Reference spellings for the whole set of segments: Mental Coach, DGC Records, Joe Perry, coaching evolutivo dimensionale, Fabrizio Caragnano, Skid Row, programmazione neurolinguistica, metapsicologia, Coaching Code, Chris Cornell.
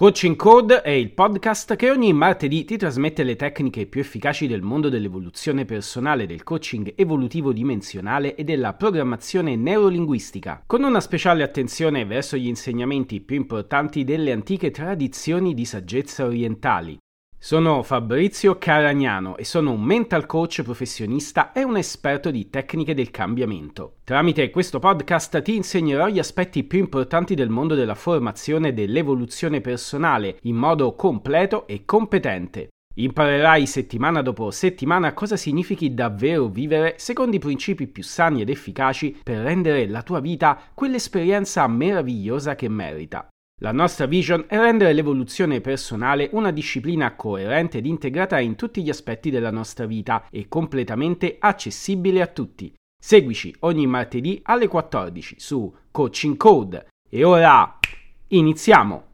Coaching Code è il podcast che ogni martedì ti trasmette le tecniche più efficaci del mondo dell'evoluzione personale, del coaching evolutivo dimensionale e della programmazione neurolinguistica, con una speciale attenzione verso gli insegnamenti più importanti delle antiche tradizioni di saggezza orientali. Sono Fabrizio Caragnano e sono un mental coach professionista e un esperto di tecniche del cambiamento. Tramite questo podcast ti insegnerò gli aspetti più importanti del mondo della formazione e dell'evoluzione personale in modo completo e competente. Imparerai settimana dopo settimana cosa significhi davvero vivere secondo i principi più sani ed efficaci per rendere la tua vita quell'esperienza meravigliosa che merita. La nostra vision è rendere l'evoluzione personale una disciplina coerente ed integrata in tutti gli aspetti della nostra vita e completamente accessibile a tutti. Seguici ogni martedì alle 14 su Coaching Code. E ora iniziamo!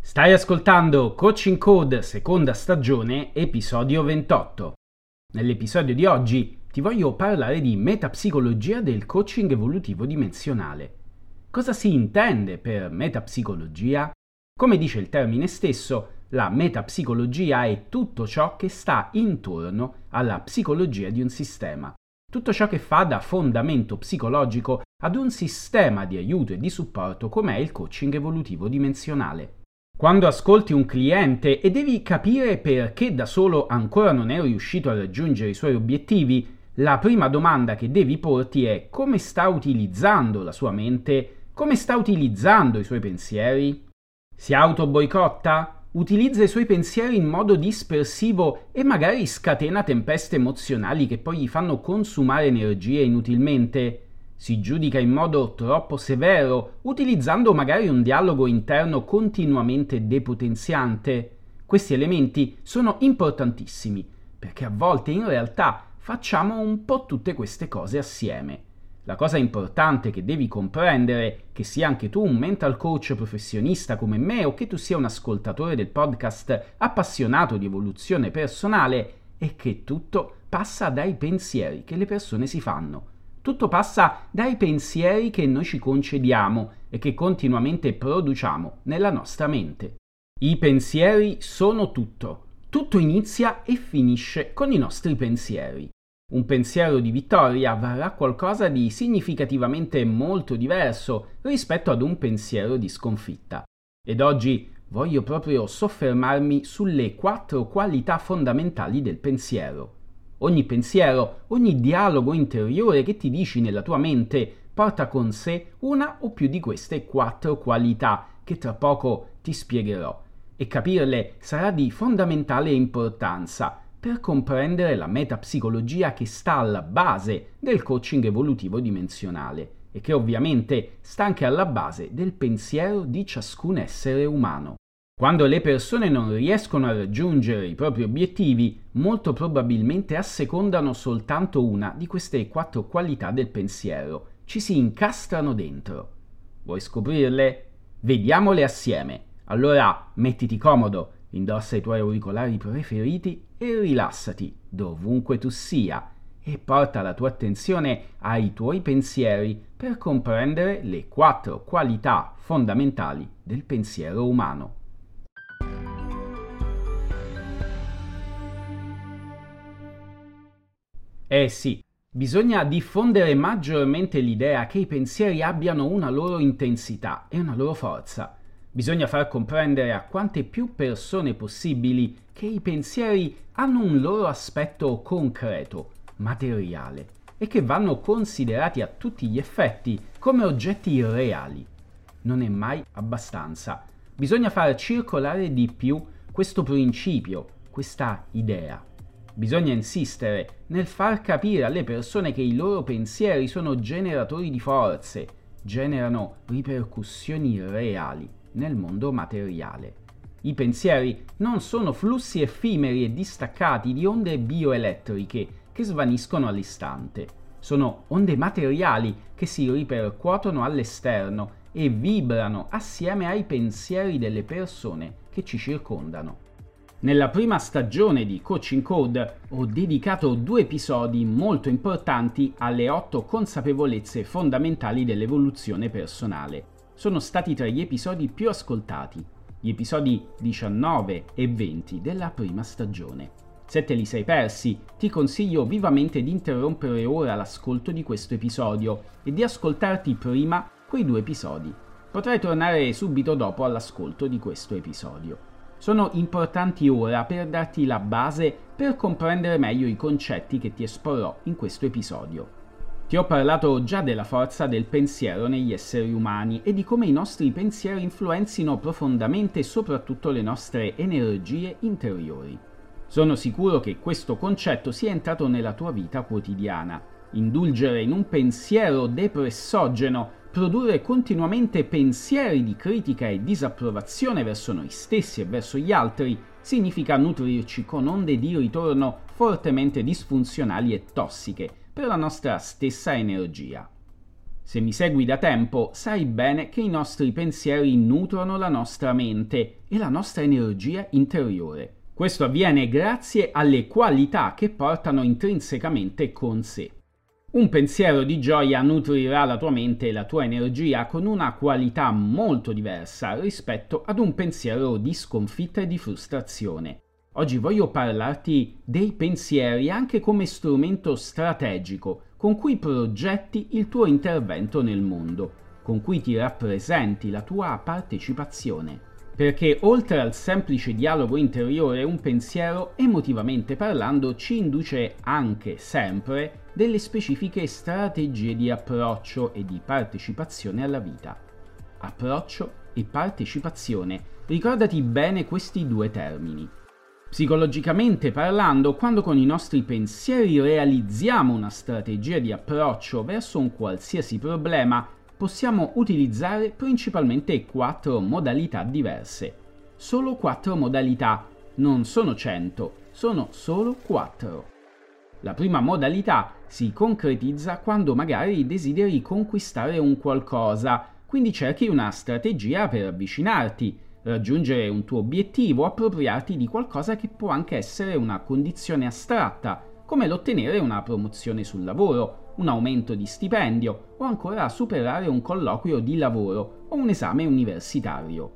Stai ascoltando Coaching Code, seconda stagione, episodio 28. Nell'episodio di oggi ti voglio parlare di metapsicologia del coaching evolutivo dimensionale. Cosa si intende per metapsicologia? Come dice il termine stesso, la metapsicologia è tutto ciò che sta intorno alla psicologia di un sistema. Tutto ciò che fa da fondamento psicologico ad un sistema di aiuto e di supporto com'è il coaching evolutivo dimensionale. Quando ascolti un cliente e devi capire perché da solo ancora non è riuscito a raggiungere i suoi obiettivi, la prima domanda che devi porti è: come sta utilizzando la sua mente? Come sta utilizzando i suoi pensieri? Si autoboicotta? Utilizza i suoi pensieri in modo dispersivo e magari scatena tempeste emozionali che poi gli fanno consumare energie inutilmente? Si giudica in modo troppo severo, utilizzando magari un dialogo interno continuamente depotenziante. Questi elementi sono importantissimi, perché a volte in realtà facciamo un po' tutte queste cose assieme. La cosa importante che devi comprendere, che sia anche tu un mental coach professionista come me o che tu sia un ascoltatore del podcast appassionato di evoluzione personale, è che tutto passa dai pensieri che le persone si fanno. Tutto passa dai pensieri che noi ci concediamo e che continuamente produciamo nella nostra mente. I pensieri sono tutto. Tutto inizia e finisce con i nostri pensieri. Un pensiero di vittoria varrà qualcosa di significativamente molto diverso rispetto ad un pensiero di sconfitta. Ed oggi voglio proprio soffermarmi sulle 4 qualità fondamentali del pensiero. Ogni pensiero, ogni dialogo interiore che ti dici nella tua mente porta con sé una o più di queste 4 qualità che tra poco ti spiegherò, e capirle sarà di fondamentale importanza per comprendere la metapsicologia che sta alla base del coaching evolutivo dimensionale e che ovviamente sta anche alla base del pensiero di ciascun essere umano. Quando le persone non riescono a raggiungere i propri obiettivi, molto probabilmente assecondano soltanto una di queste 4 qualità del pensiero. Ci si incastrano dentro. Vuoi scoprirle? Vediamole assieme. Allora mettiti comodo, indossa i tuoi auricolari preferiti e rilassati dovunque tu sia e porta la tua attenzione ai tuoi pensieri per comprendere le 4 qualità fondamentali del pensiero umano. Eh sì, bisogna diffondere maggiormente l'idea che i pensieri abbiano una loro intensità e una loro forza. Bisogna far comprendere a quante più persone possibili che i pensieri hanno un loro aspetto concreto, materiale, e che vanno considerati a tutti gli effetti come oggetti reali. Non è mai abbastanza. Bisogna far circolare di più questo principio, questa idea. Bisogna insistere nel far capire alle persone che i loro pensieri sono generatori di forze, generano ripercussioni reali nel mondo materiale. I pensieri non sono flussi effimeri e distaccati di onde bioelettriche che svaniscono all'istante. Sono onde materiali che si ripercuotono all'esterno e vibrano assieme ai pensieri delle persone che ci circondano. Nella prima stagione di Coaching Code ho dedicato 2 episodi molto importanti alle 8 consapevolezze fondamentali dell'evoluzione personale. Sono stati tra gli episodi più ascoltati, gli episodi 19 e 20 della prima stagione. Se te li sei persi, ti consiglio vivamente di interrompere ora l'ascolto di questo episodio e di ascoltarti prima quei 2 episodi. Potrai tornare subito dopo all'ascolto di questo episodio. Sono importanti ora per darti la base per comprendere meglio i concetti che ti esporrò in questo episodio. Ti ho parlato già della forza del pensiero negli esseri umani e di come i nostri pensieri influenzino profondamente soprattutto le nostre energie interiori. Sono sicuro che questo concetto sia entrato nella tua vita quotidiana. Indulgere in un pensiero depressogeno, produrre continuamente pensieri di critica e disapprovazione verso noi stessi e verso gli altri significa nutrirci con onde di ritorno fortemente disfunzionali e tossiche per la nostra stessa energia. Se mi segui da tempo, sai bene che i nostri pensieri nutrono la nostra mente e la nostra energia interiore. Questo avviene grazie alle qualità che portano intrinsecamente con sé. Un pensiero di gioia nutrirà la tua mente e la tua energia con una qualità molto diversa rispetto ad un pensiero di sconfitta e di frustrazione. Oggi voglio parlarti dei pensieri anche come strumento strategico con cui progetti il tuo intervento nel mondo, con cui ti rappresenti la tua partecipazione. Perché oltre al semplice dialogo interiore, un pensiero, emotivamente parlando, ci induce anche sempre delle specifiche strategie di approccio e di partecipazione alla vita. Approccio e partecipazione, ricordati bene questi 2 termini. Psicologicamente parlando, quando con i nostri pensieri realizziamo una strategia di approccio verso un qualsiasi problema, possiamo utilizzare principalmente 4 modalità diverse. Solo 4 modalità, non sono 100, sono solo 4. La prima modalità si concretizza quando magari desideri conquistare un qualcosa, quindi cerchi una strategia per avvicinarti, raggiungere un tuo obiettivo, appropriarti di qualcosa che può anche essere una condizione astratta, come l'ottenere una promozione sul lavoro, un aumento di stipendio o ancora superare un colloquio di lavoro o un esame universitario.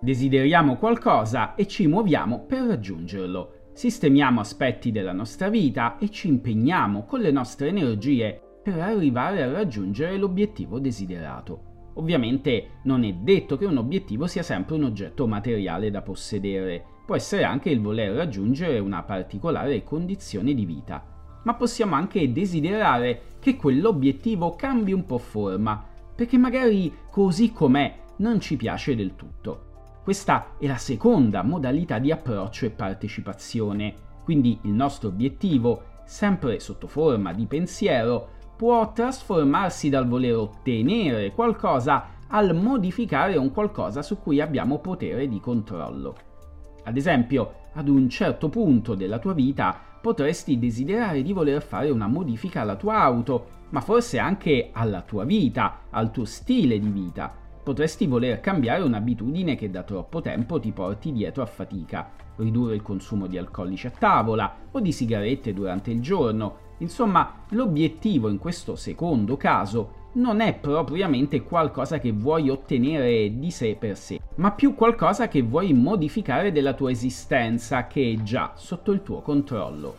Desideriamo qualcosa e ci muoviamo per raggiungerlo. Sistemiamo aspetti della nostra vita e ci impegniamo con le nostre energie per arrivare a raggiungere l'obiettivo desiderato. Ovviamente non è detto che un obiettivo sia sempre un oggetto materiale da possedere, può essere anche il voler raggiungere una particolare condizione di vita. Ma possiamo anche desiderare che quell'obiettivo cambi un po' forma, perché magari così com'è non ci piace del tutto. Questa è la seconda modalità di approccio e partecipazione, quindi il nostro obiettivo, sempre sotto forma di pensiero, può trasformarsi dal voler ottenere qualcosa al modificare un qualcosa su cui abbiamo potere di controllo. Ad esempio, ad un certo punto della tua vita potresti desiderare di voler fare una modifica alla tua auto, ma forse anche alla tua vita, al tuo stile di vita. Potresti voler cambiare un'abitudine che da troppo tempo ti porti dietro a fatica, ridurre il consumo di alcolici a tavola o di sigarette durante il giorno. Insomma, l'obiettivo in questo secondo caso non è propriamente qualcosa che vuoi ottenere di sé per sé, ma più qualcosa che vuoi modificare della tua esistenza che è già sotto il tuo controllo.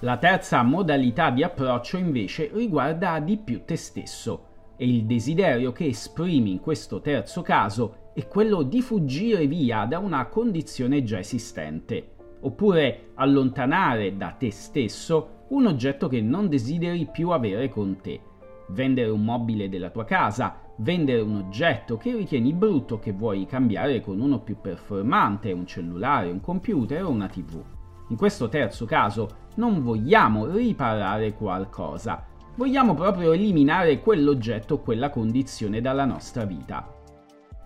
La terza modalità di approccio invece riguarda di più te stesso e il desiderio che esprimi in questo terzo caso è quello di fuggire via da una condizione già esistente, oppure allontanare da te stesso un oggetto che non desideri più avere con te. Vendere un mobile della tua casa, vendere un oggetto che ritieni brutto che vuoi cambiare con uno più performante, un cellulare, un computer o una TV. In questo terzo caso non vogliamo riparare qualcosa, vogliamo proprio eliminare quell'oggetto o quella condizione dalla nostra vita.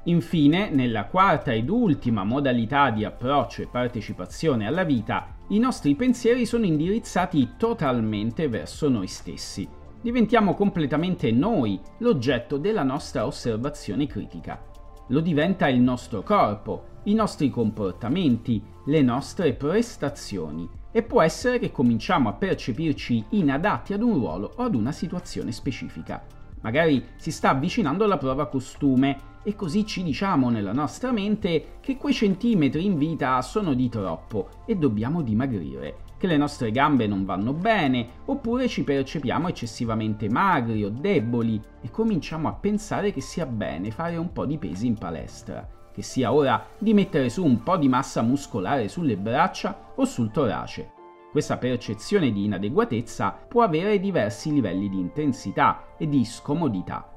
Infine, nella quarta ed ultima modalità di approccio e partecipazione alla vita, i nostri pensieri sono indirizzati totalmente verso noi stessi. Diventiamo completamente noi l'oggetto della nostra osservazione critica. Lo diventa il nostro corpo, i nostri comportamenti, le nostre prestazioni, e può essere che cominciamo a percepirci inadatti ad un ruolo o ad una situazione specifica. Magari si sta avvicinando alla prova costume e così ci diciamo nella nostra mente che quei centimetri in vita sono di troppo e dobbiamo dimagrire, che le nostre gambe non vanno bene, oppure ci percepiamo eccessivamente magri o deboli e cominciamo a pensare che sia bene fare un po' di pesi in palestra, che sia ora di mettere su un po' di massa muscolare sulle braccia o sul torace. Questa percezione di inadeguatezza può avere diversi livelli di intensità e di scomodità.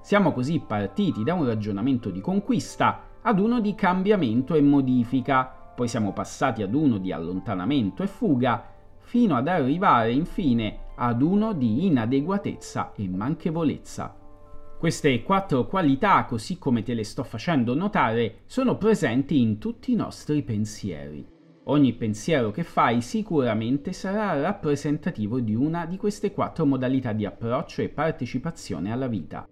Siamo così partiti da un ragionamento di conquista ad uno di cambiamento e modifica, poi siamo passati ad uno di allontanamento e fuga, fino ad arrivare infine ad uno di inadeguatezza e manchevolezza. Queste quattro qualità, così come te le sto facendo notare, sono presenti in tutti i nostri pensieri. Ogni pensiero che fai sicuramente sarà rappresentativo di una di queste quattro modalità di approccio e partecipazione alla vita.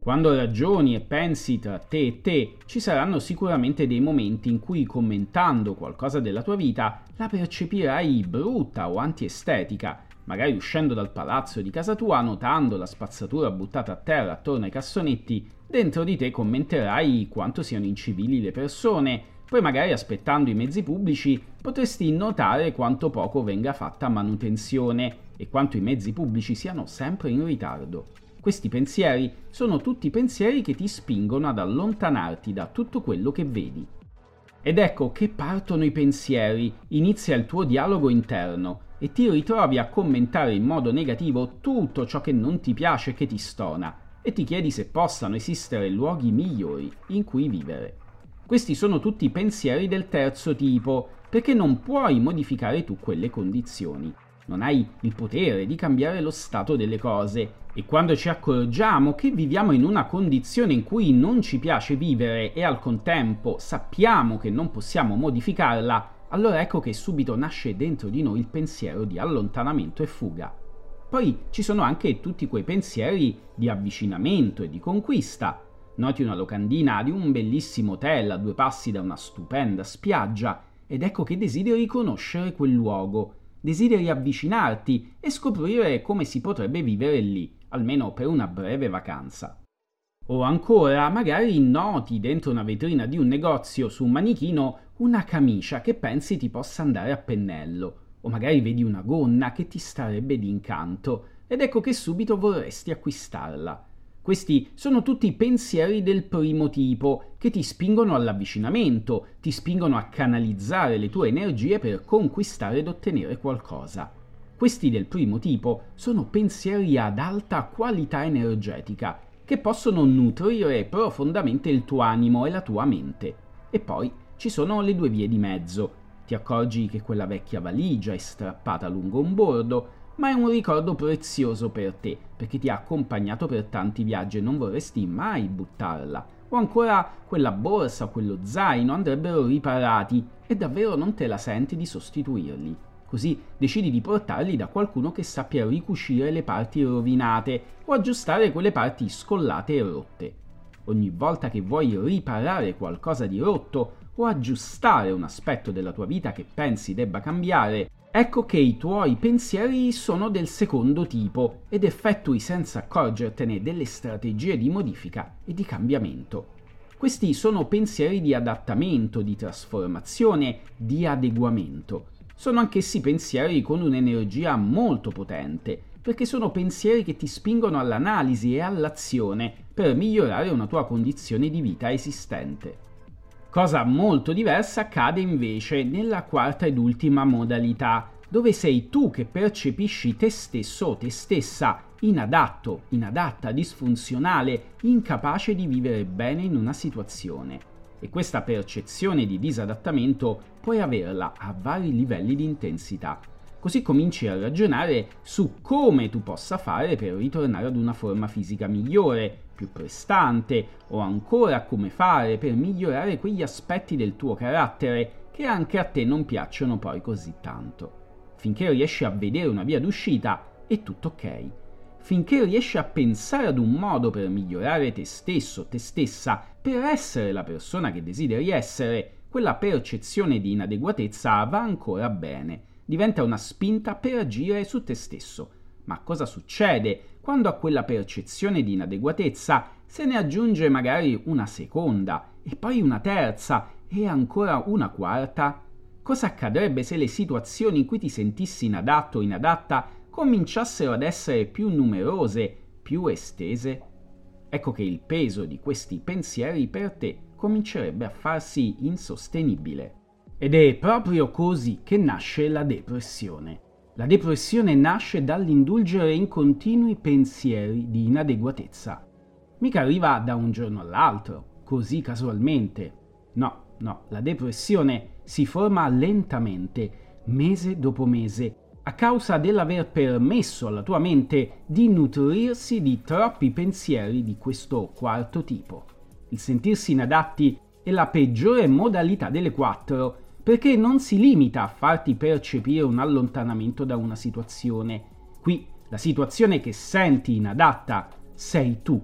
Quando ragioni e pensi tra te e te, ci saranno sicuramente dei momenti in cui, commentando qualcosa della tua vita, la percepirai brutta o antiestetica, magari uscendo dal palazzo di casa tua, notando la spazzatura buttata a terra attorno ai cassonetti, dentro di te commenterai quanto siano incivili le persone, poi magari aspettando i mezzi pubblici potresti notare quanto poco venga fatta manutenzione e quanto i mezzi pubblici siano sempre in ritardo. Questi pensieri sono tutti pensieri che ti spingono ad allontanarti da tutto quello che vedi. Ed ecco che partono i pensieri, inizia il tuo dialogo interno e ti ritrovi a commentare in modo negativo tutto ciò che non ti piace e che ti stona, e ti chiedi se possano esistere luoghi migliori in cui vivere. Questi sono tutti pensieri del terzo tipo, perché non puoi modificare tu quelle condizioni. Non hai il potere di cambiare lo stato delle cose, e quando ci accorgiamo che viviamo in una condizione in cui non ci piace vivere e al contempo sappiamo che non possiamo modificarla, allora ecco che subito nasce dentro di noi il pensiero di allontanamento e fuga. Poi ci sono anche tutti quei pensieri di avvicinamento e di conquista. Noti una locandina di un bellissimo hotel a 2 passi da una stupenda spiaggia ed ecco che desideri conoscere quel luogo. Desideri avvicinarti e scoprire come si potrebbe vivere lì, almeno per una breve vacanza. O ancora, magari noti dentro una vetrina di un negozio su un manichino una camicia che pensi ti possa andare a pennello, o magari vedi una gonna che ti starebbe d'incanto, ed ecco che subito vorresti acquistarla. Questi sono tutti pensieri del primo tipo, che ti spingono all'avvicinamento, ti spingono a canalizzare le tue energie per conquistare ed ottenere qualcosa. Questi del primo tipo sono pensieri ad alta qualità energetica, che possono nutrire profondamente il tuo animo e la tua mente. E poi ci sono le 2 vie di mezzo. Ti accorgi che quella vecchia valigia è strappata lungo un bordo, ma è un ricordo prezioso per te, perché ti ha accompagnato per tanti viaggi e non vorresti mai buttarla. O ancora, quella borsa o quello zaino andrebbero riparati e davvero non te la senti di sostituirli. Così decidi di portarli da qualcuno che sappia ricucire le parti rovinate o aggiustare quelle parti scollate e rotte. Ogni volta che vuoi riparare qualcosa di rotto o aggiustare un aspetto della tua vita che pensi debba cambiare, ecco che i tuoi pensieri sono del secondo tipo ed effettui senza accorgertene delle strategie di modifica e di cambiamento. Questi sono pensieri di adattamento, di trasformazione, di adeguamento. Sono anch'essi pensieri con un'energia molto potente, perché sono pensieri che ti spingono all'analisi e all'azione per migliorare una tua condizione di vita esistente. Cosa molto diversa accade invece nella quarta ed ultima modalità, dove sei tu che percepisci te stesso o te stessa inadatto, inadatta, disfunzionale, incapace di vivere bene in una situazione. E questa percezione di disadattamento puoi averla a vari livelli di intensità. così cominci a ragionare su come tu possa fare per ritornare ad una forma fisica migliore, più prestante, o ancora come fare per migliorare quegli aspetti del tuo carattere che anche a te non piacciono poi così tanto. Finché riesci a vedere una via d'uscita è tutto ok. Finché riesci a pensare ad un modo per migliorare te stesso, te stessa, per essere la persona che desideri essere, quella percezione di inadeguatezza va ancora bene, diventa una spinta per agire su te stesso. Ma cosa succede quando a quella percezione di inadeguatezza se ne aggiunge magari una seconda, e poi una terza, e ancora una quarta? Cosa accadrebbe se le situazioni in cui ti sentissi inadatto o inadatta cominciassero ad essere più numerose, più estese? Ecco che il peso di questi pensieri per te comincerebbe a farsi insostenibile. Ed è proprio così che nasce la depressione. La depressione nasce dall'indulgere in continui pensieri di inadeguatezza. Mica arriva da un giorno all'altro, così casualmente. No, la depressione si forma lentamente, mese dopo mese, a causa dell'aver permesso alla tua mente di nutrirsi di troppi pensieri di questo quarto tipo. Il sentirsi inadatti è la peggiore modalità delle quattro, perché non si limita a farti percepire un allontanamento da una situazione. Qui la situazione che senti inadatta sei tu,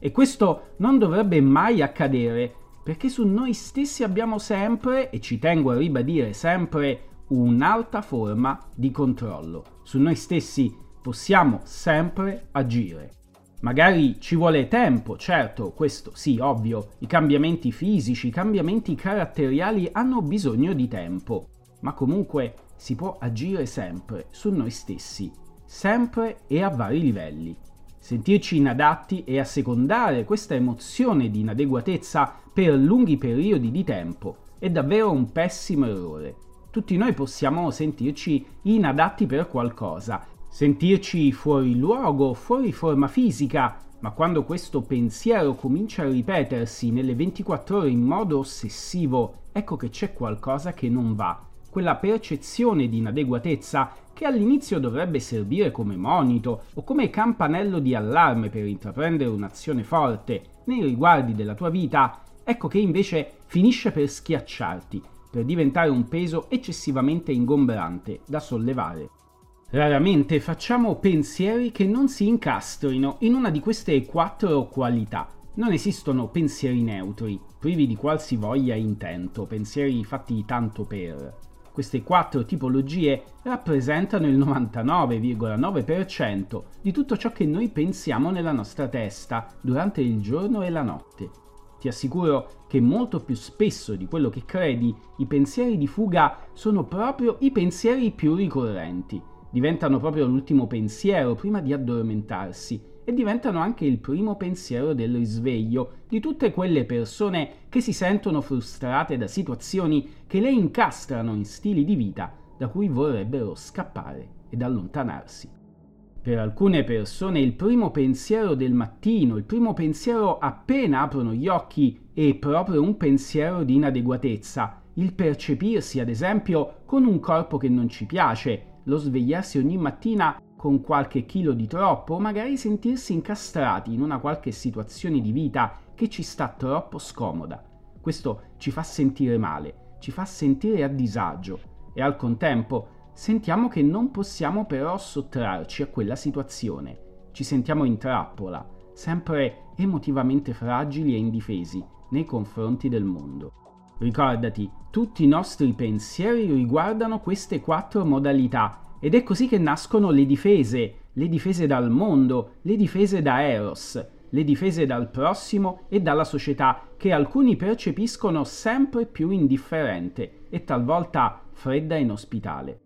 e questo non dovrebbe mai accadere, perché su noi stessi abbiamo sempre, e ci tengo a ribadire sempre, un'alta forma di controllo. Su noi stessi possiamo sempre agire. Magari ci vuole tempo, certo, questo sì, ovvio, i cambiamenti fisici, i cambiamenti caratteriali hanno bisogno di tempo, ma comunque si può agire sempre su noi stessi, sempre e a vari livelli. Sentirci inadatti e assecondare questa emozione di inadeguatezza per lunghi periodi di tempo è davvero un pessimo errore. Tutti noi possiamo sentirci inadatti per qualcosa, sentirci fuori luogo, fuori forma fisica, ma quando questo pensiero comincia a ripetersi nelle 24 ore in modo ossessivo, ecco che c'è qualcosa che non va. Quella percezione di inadeguatezza che all'inizio dovrebbe servire come monito o come campanello di allarme per intraprendere un'azione forte nei riguardi della tua vita, ecco che invece finisce per schiacciarti, per diventare un peso eccessivamente ingombrante da sollevare. Raramente facciamo pensieri che non si incastrino in una di queste quattro qualità. Non esistono pensieri neutri, privi di qualsivoglia intento, pensieri fatti tanto per. Queste quattro tipologie rappresentano il 99,9% di tutto ciò che noi pensiamo nella nostra testa durante il giorno e la notte. Ti assicuro che molto più spesso di quello che credi, i pensieri di fuga sono proprio i pensieri più ricorrenti. Diventano proprio l'ultimo pensiero prima di addormentarsi e diventano anche il primo pensiero del risveglio di tutte quelle persone che si sentono frustrate da situazioni che le incastrano in stili di vita da cui vorrebbero scappare ed allontanarsi. Per alcune persone il primo pensiero del mattino, il primo pensiero appena aprono gli occhi, è proprio un pensiero di inadeguatezza, il percepirsi ad esempio con un corpo che non ci piace, lo svegliarsi ogni mattina con qualche chilo di troppo, o magari sentirsi incastrati in una qualche situazione di vita che ci sta troppo scomoda. Questo ci fa sentire male, ci fa sentire a disagio, e al contempo sentiamo che non possiamo però sottrarci a quella situazione. Ci sentiamo in trappola, sempre emotivamente fragili e indifesi nei confronti del mondo. Ricordati, tutti i nostri pensieri riguardano queste quattro modalità, ed è così che nascono le difese dal mondo, le difese da Eros, le difese dal prossimo e dalla società, che alcuni percepiscono sempre più indifferente e talvolta fredda e inospitale.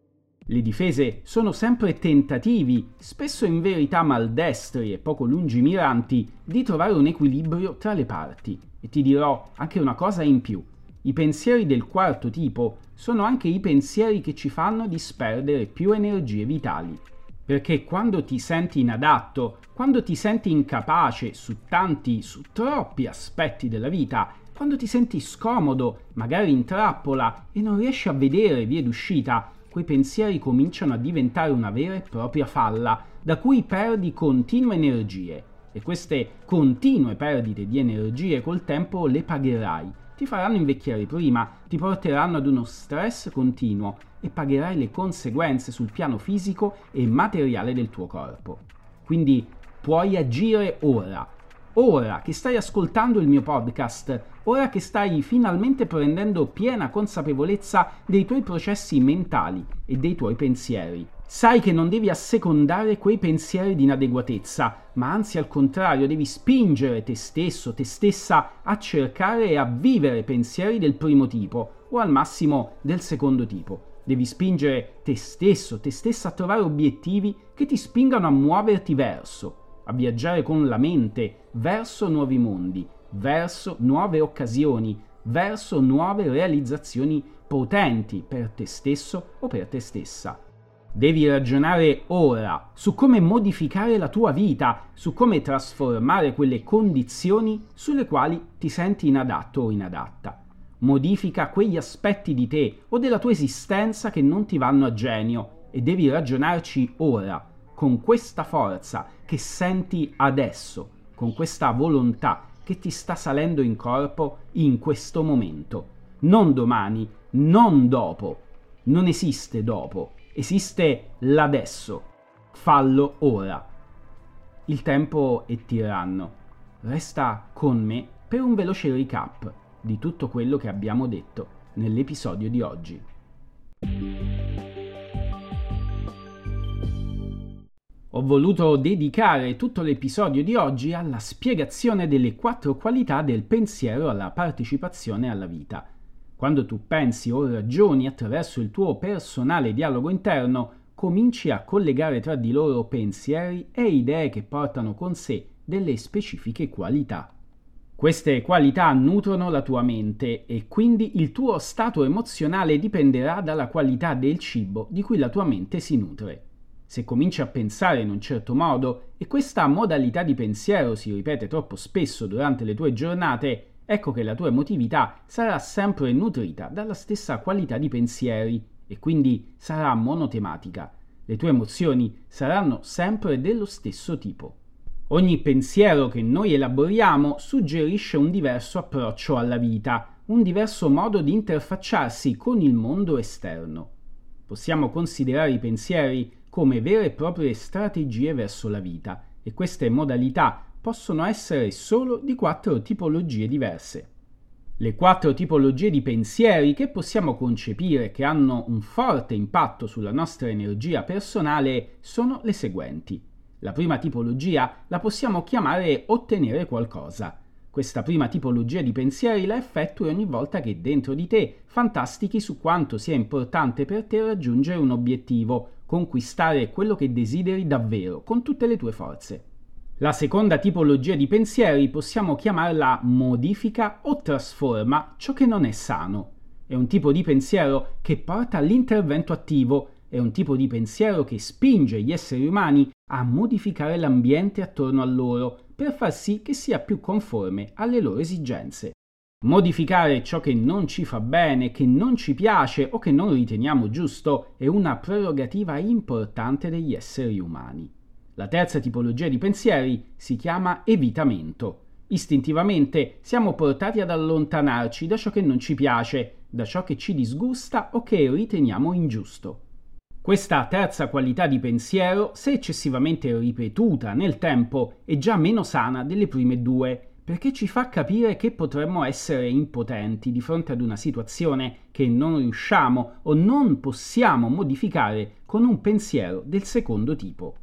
Le difese sono sempre tentativi, spesso in verità maldestri e poco lungimiranti, di trovare un equilibrio tra le parti. E ti dirò anche una cosa in più. I pensieri del quarto tipo sono anche i pensieri che ci fanno disperdere più energie vitali, perché quando ti senti inadatto, quando ti senti incapace su troppi aspetti della vita, quando ti senti scomodo, magari in trappola e non riesci a vedere vie d'uscita, quei pensieri cominciano a diventare una vera e propria falla, da cui perdi continue energie. E queste continue perdite di energie col tempo le pagherai. Ti faranno invecchiare prima, ti porteranno ad uno stress continuo e pagherai le conseguenze sul piano fisico e materiale del tuo corpo. Quindi puoi agire ora. Ora che stai ascoltando il mio podcast, ora che stai finalmente prendendo piena consapevolezza dei tuoi processi mentali e dei tuoi pensieri. Sai che non devi assecondare quei pensieri di inadeguatezza, ma anzi al contrario devi spingere te stesso, te stessa a cercare e a vivere pensieri del primo tipo o al massimo del secondo tipo. Devi spingere te stesso, te stessa a trovare obiettivi che ti spingano a muoverti verso, a viaggiare con la mente verso nuovi mondi, verso nuove occasioni, verso nuove realizzazioni potenti per te stesso o per te stessa. Devi ragionare ora su come modificare la tua vita, su come trasformare quelle condizioni sulle quali ti senti inadatto o inadatta. Modifica quegli aspetti di te o della tua esistenza che non ti vanno a genio e devi ragionarci ora, con questa forza che senti adesso, con questa volontà che ti sta salendo in corpo in questo momento. Non domani, non dopo. Non esiste dopo, esiste l'adesso. Fallo ora. Il tempo è tiranno. Resta con me per un veloce recap di tutto quello che abbiamo detto nell'episodio di oggi. Ho voluto dedicare tutto l'episodio di oggi alla spiegazione delle 4 qualità del pensiero alla partecipazione alla vita. Quando tu pensi o ragioni attraverso il tuo personale dialogo interno, cominci a collegare tra di loro pensieri e idee che portano con sé delle specifiche qualità. Queste qualità nutrono la tua mente e quindi il tuo stato emozionale dipenderà dalla qualità del cibo di cui la tua mente si nutre. Se cominci a pensare in un certo modo e questa modalità di pensiero si ripete troppo spesso durante le tue giornate, ecco che la tua emotività sarà sempre nutrita dalla stessa qualità di pensieri e quindi sarà monotematica. Le tue emozioni saranno sempre dello stesso tipo. Ogni pensiero che noi elaboriamo suggerisce un diverso approccio alla vita, un diverso modo di interfacciarsi con il mondo esterno. Possiamo considerare i pensieri come vere e proprie strategie verso la vita, e queste modalità possono essere solo di 4 tipologie diverse. Le 4 tipologie di pensieri che possiamo concepire che hanno un forte impatto sulla nostra energia personale sono le seguenti. La prima tipologia la possiamo chiamare ottenere qualcosa. Questa prima tipologia di pensieri la effettui ogni volta che dentro di te fantastichi su quanto sia importante per te raggiungere un obiettivo, conquistare quello che desideri davvero, con tutte le tue forze. La seconda tipologia di pensieri possiamo chiamarla modifica o trasforma ciò che non è sano. È un tipo di pensiero che porta all'intervento attivo, è un tipo di pensiero che spinge gli esseri umani a modificare l'ambiente attorno a loro per far sì che sia più conforme alle loro esigenze. Modificare ciò che non ci fa bene, che non ci piace o che non riteniamo giusto è una prerogativa importante degli esseri umani. La terza tipologia di pensieri si chiama evitamento. Istintivamente siamo portati ad allontanarci da ciò che non ci piace, da ciò che ci disgusta o che riteniamo ingiusto. Questa terza qualità di pensiero, se eccessivamente ripetuta nel tempo, è già meno sana delle prime 2, perché ci fa capire che potremmo essere impotenti di fronte ad una situazione che non riusciamo o non possiamo modificare con un pensiero del secondo tipo.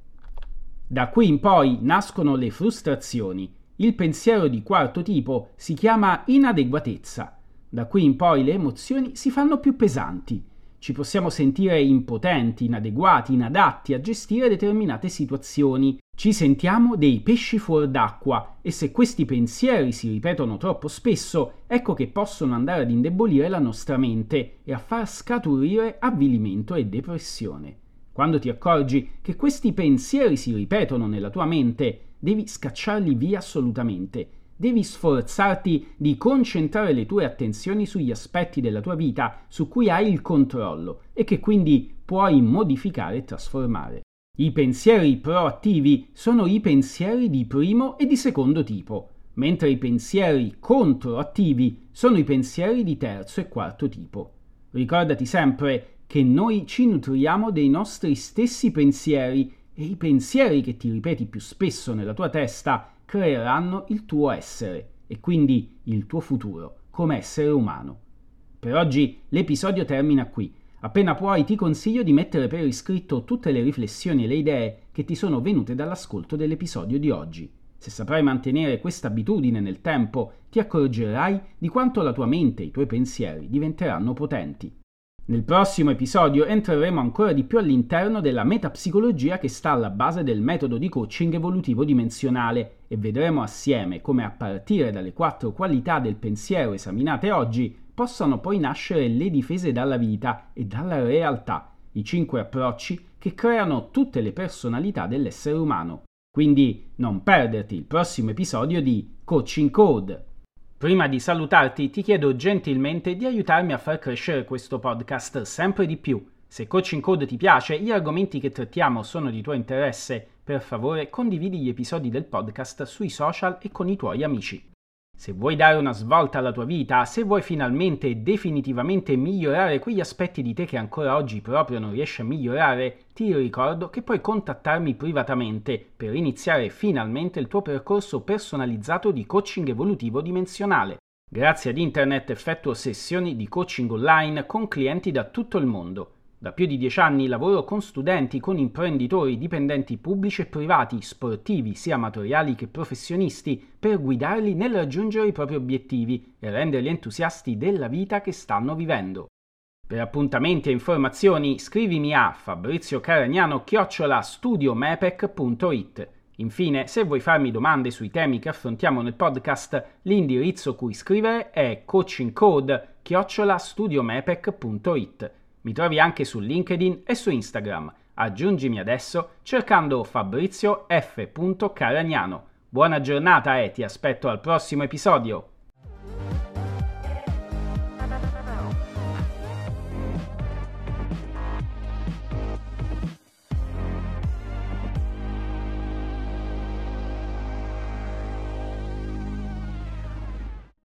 Da qui in poi nascono le frustrazioni. Il pensiero di 4° tipo si chiama inadeguatezza. Da qui in poi le emozioni si fanno più pesanti. Ci possiamo sentire impotenti, inadeguati, inadatti a gestire determinate situazioni. Ci sentiamo dei pesci fuor d'acqua e se questi pensieri si ripetono troppo spesso, ecco che possono andare ad indebolire la nostra mente e a far scaturire avvilimento e depressione. Quando ti accorgi che questi pensieri si ripetono nella tua mente, devi scacciarli via assolutamente. Devi sforzarti di concentrare le tue attenzioni sugli aspetti della tua vita su cui hai il controllo e che quindi puoi modificare e trasformare. I pensieri proattivi sono i pensieri di primo e di secondo tipo, mentre i pensieri controattivi sono i pensieri di terzo e quarto tipo. Ricordati sempre che noi ci nutriamo dei nostri stessi pensieri e i pensieri che ti ripeti più spesso nella tua testa creeranno il tuo essere e quindi il tuo futuro come essere umano. Per oggi l'episodio termina qui. Appena puoi ti consiglio di mettere per iscritto tutte le riflessioni e le idee che ti sono venute dall'ascolto dell'episodio di oggi. Se saprai mantenere questa abitudine nel tempo, ti accorgerai di quanto la tua mente e i tuoi pensieri diventeranno potenti. Nel prossimo episodio entreremo ancora di più all'interno della metapsicologia che sta alla base del metodo di coaching evolutivo dimensionale e vedremo assieme come a partire dalle 4 qualità del pensiero esaminate oggi possano poi nascere le difese dalla vita e dalla realtà, i 5 approcci che creano tutte le personalità dell'essere umano. Quindi non perderti il prossimo episodio di Coaching Code. Prima di salutarti ti chiedo gentilmente di aiutarmi a far crescere questo podcast sempre di più. Se Coaching Code ti piace, gli argomenti che trattiamo sono di tuo interesse, per favore condividi gli episodi del podcast sui social e con i tuoi amici. Se vuoi dare una svolta alla tua vita, se vuoi finalmente e definitivamente migliorare quegli aspetti di te che ancora oggi proprio non riesci a migliorare, ti ricordo che puoi contattarmi privatamente per iniziare finalmente il tuo percorso personalizzato di coaching evolutivo dimensionale. Grazie ad internet effettuo sessioni di coaching online con clienti da tutto il mondo. Da più di 10 anni lavoro con studenti, con imprenditori, dipendenti pubblici e privati, sportivi, sia amatoriali che professionisti, per guidarli nel raggiungere i propri obiettivi e renderli entusiasti della vita che stanno vivendo. Per appuntamenti e informazioni scrivimi a fabriziocaragnano@studiomepec.it. Infine, se vuoi farmi domande sui temi che affrontiamo nel podcast, l'indirizzo cui scrivere è coachingcode@studiomepec.it. Mi trovi anche su LinkedIn e su Instagram. Aggiungimi adesso cercando Fabrizio F. Caragnano. Buona giornata e ti aspetto al prossimo episodio!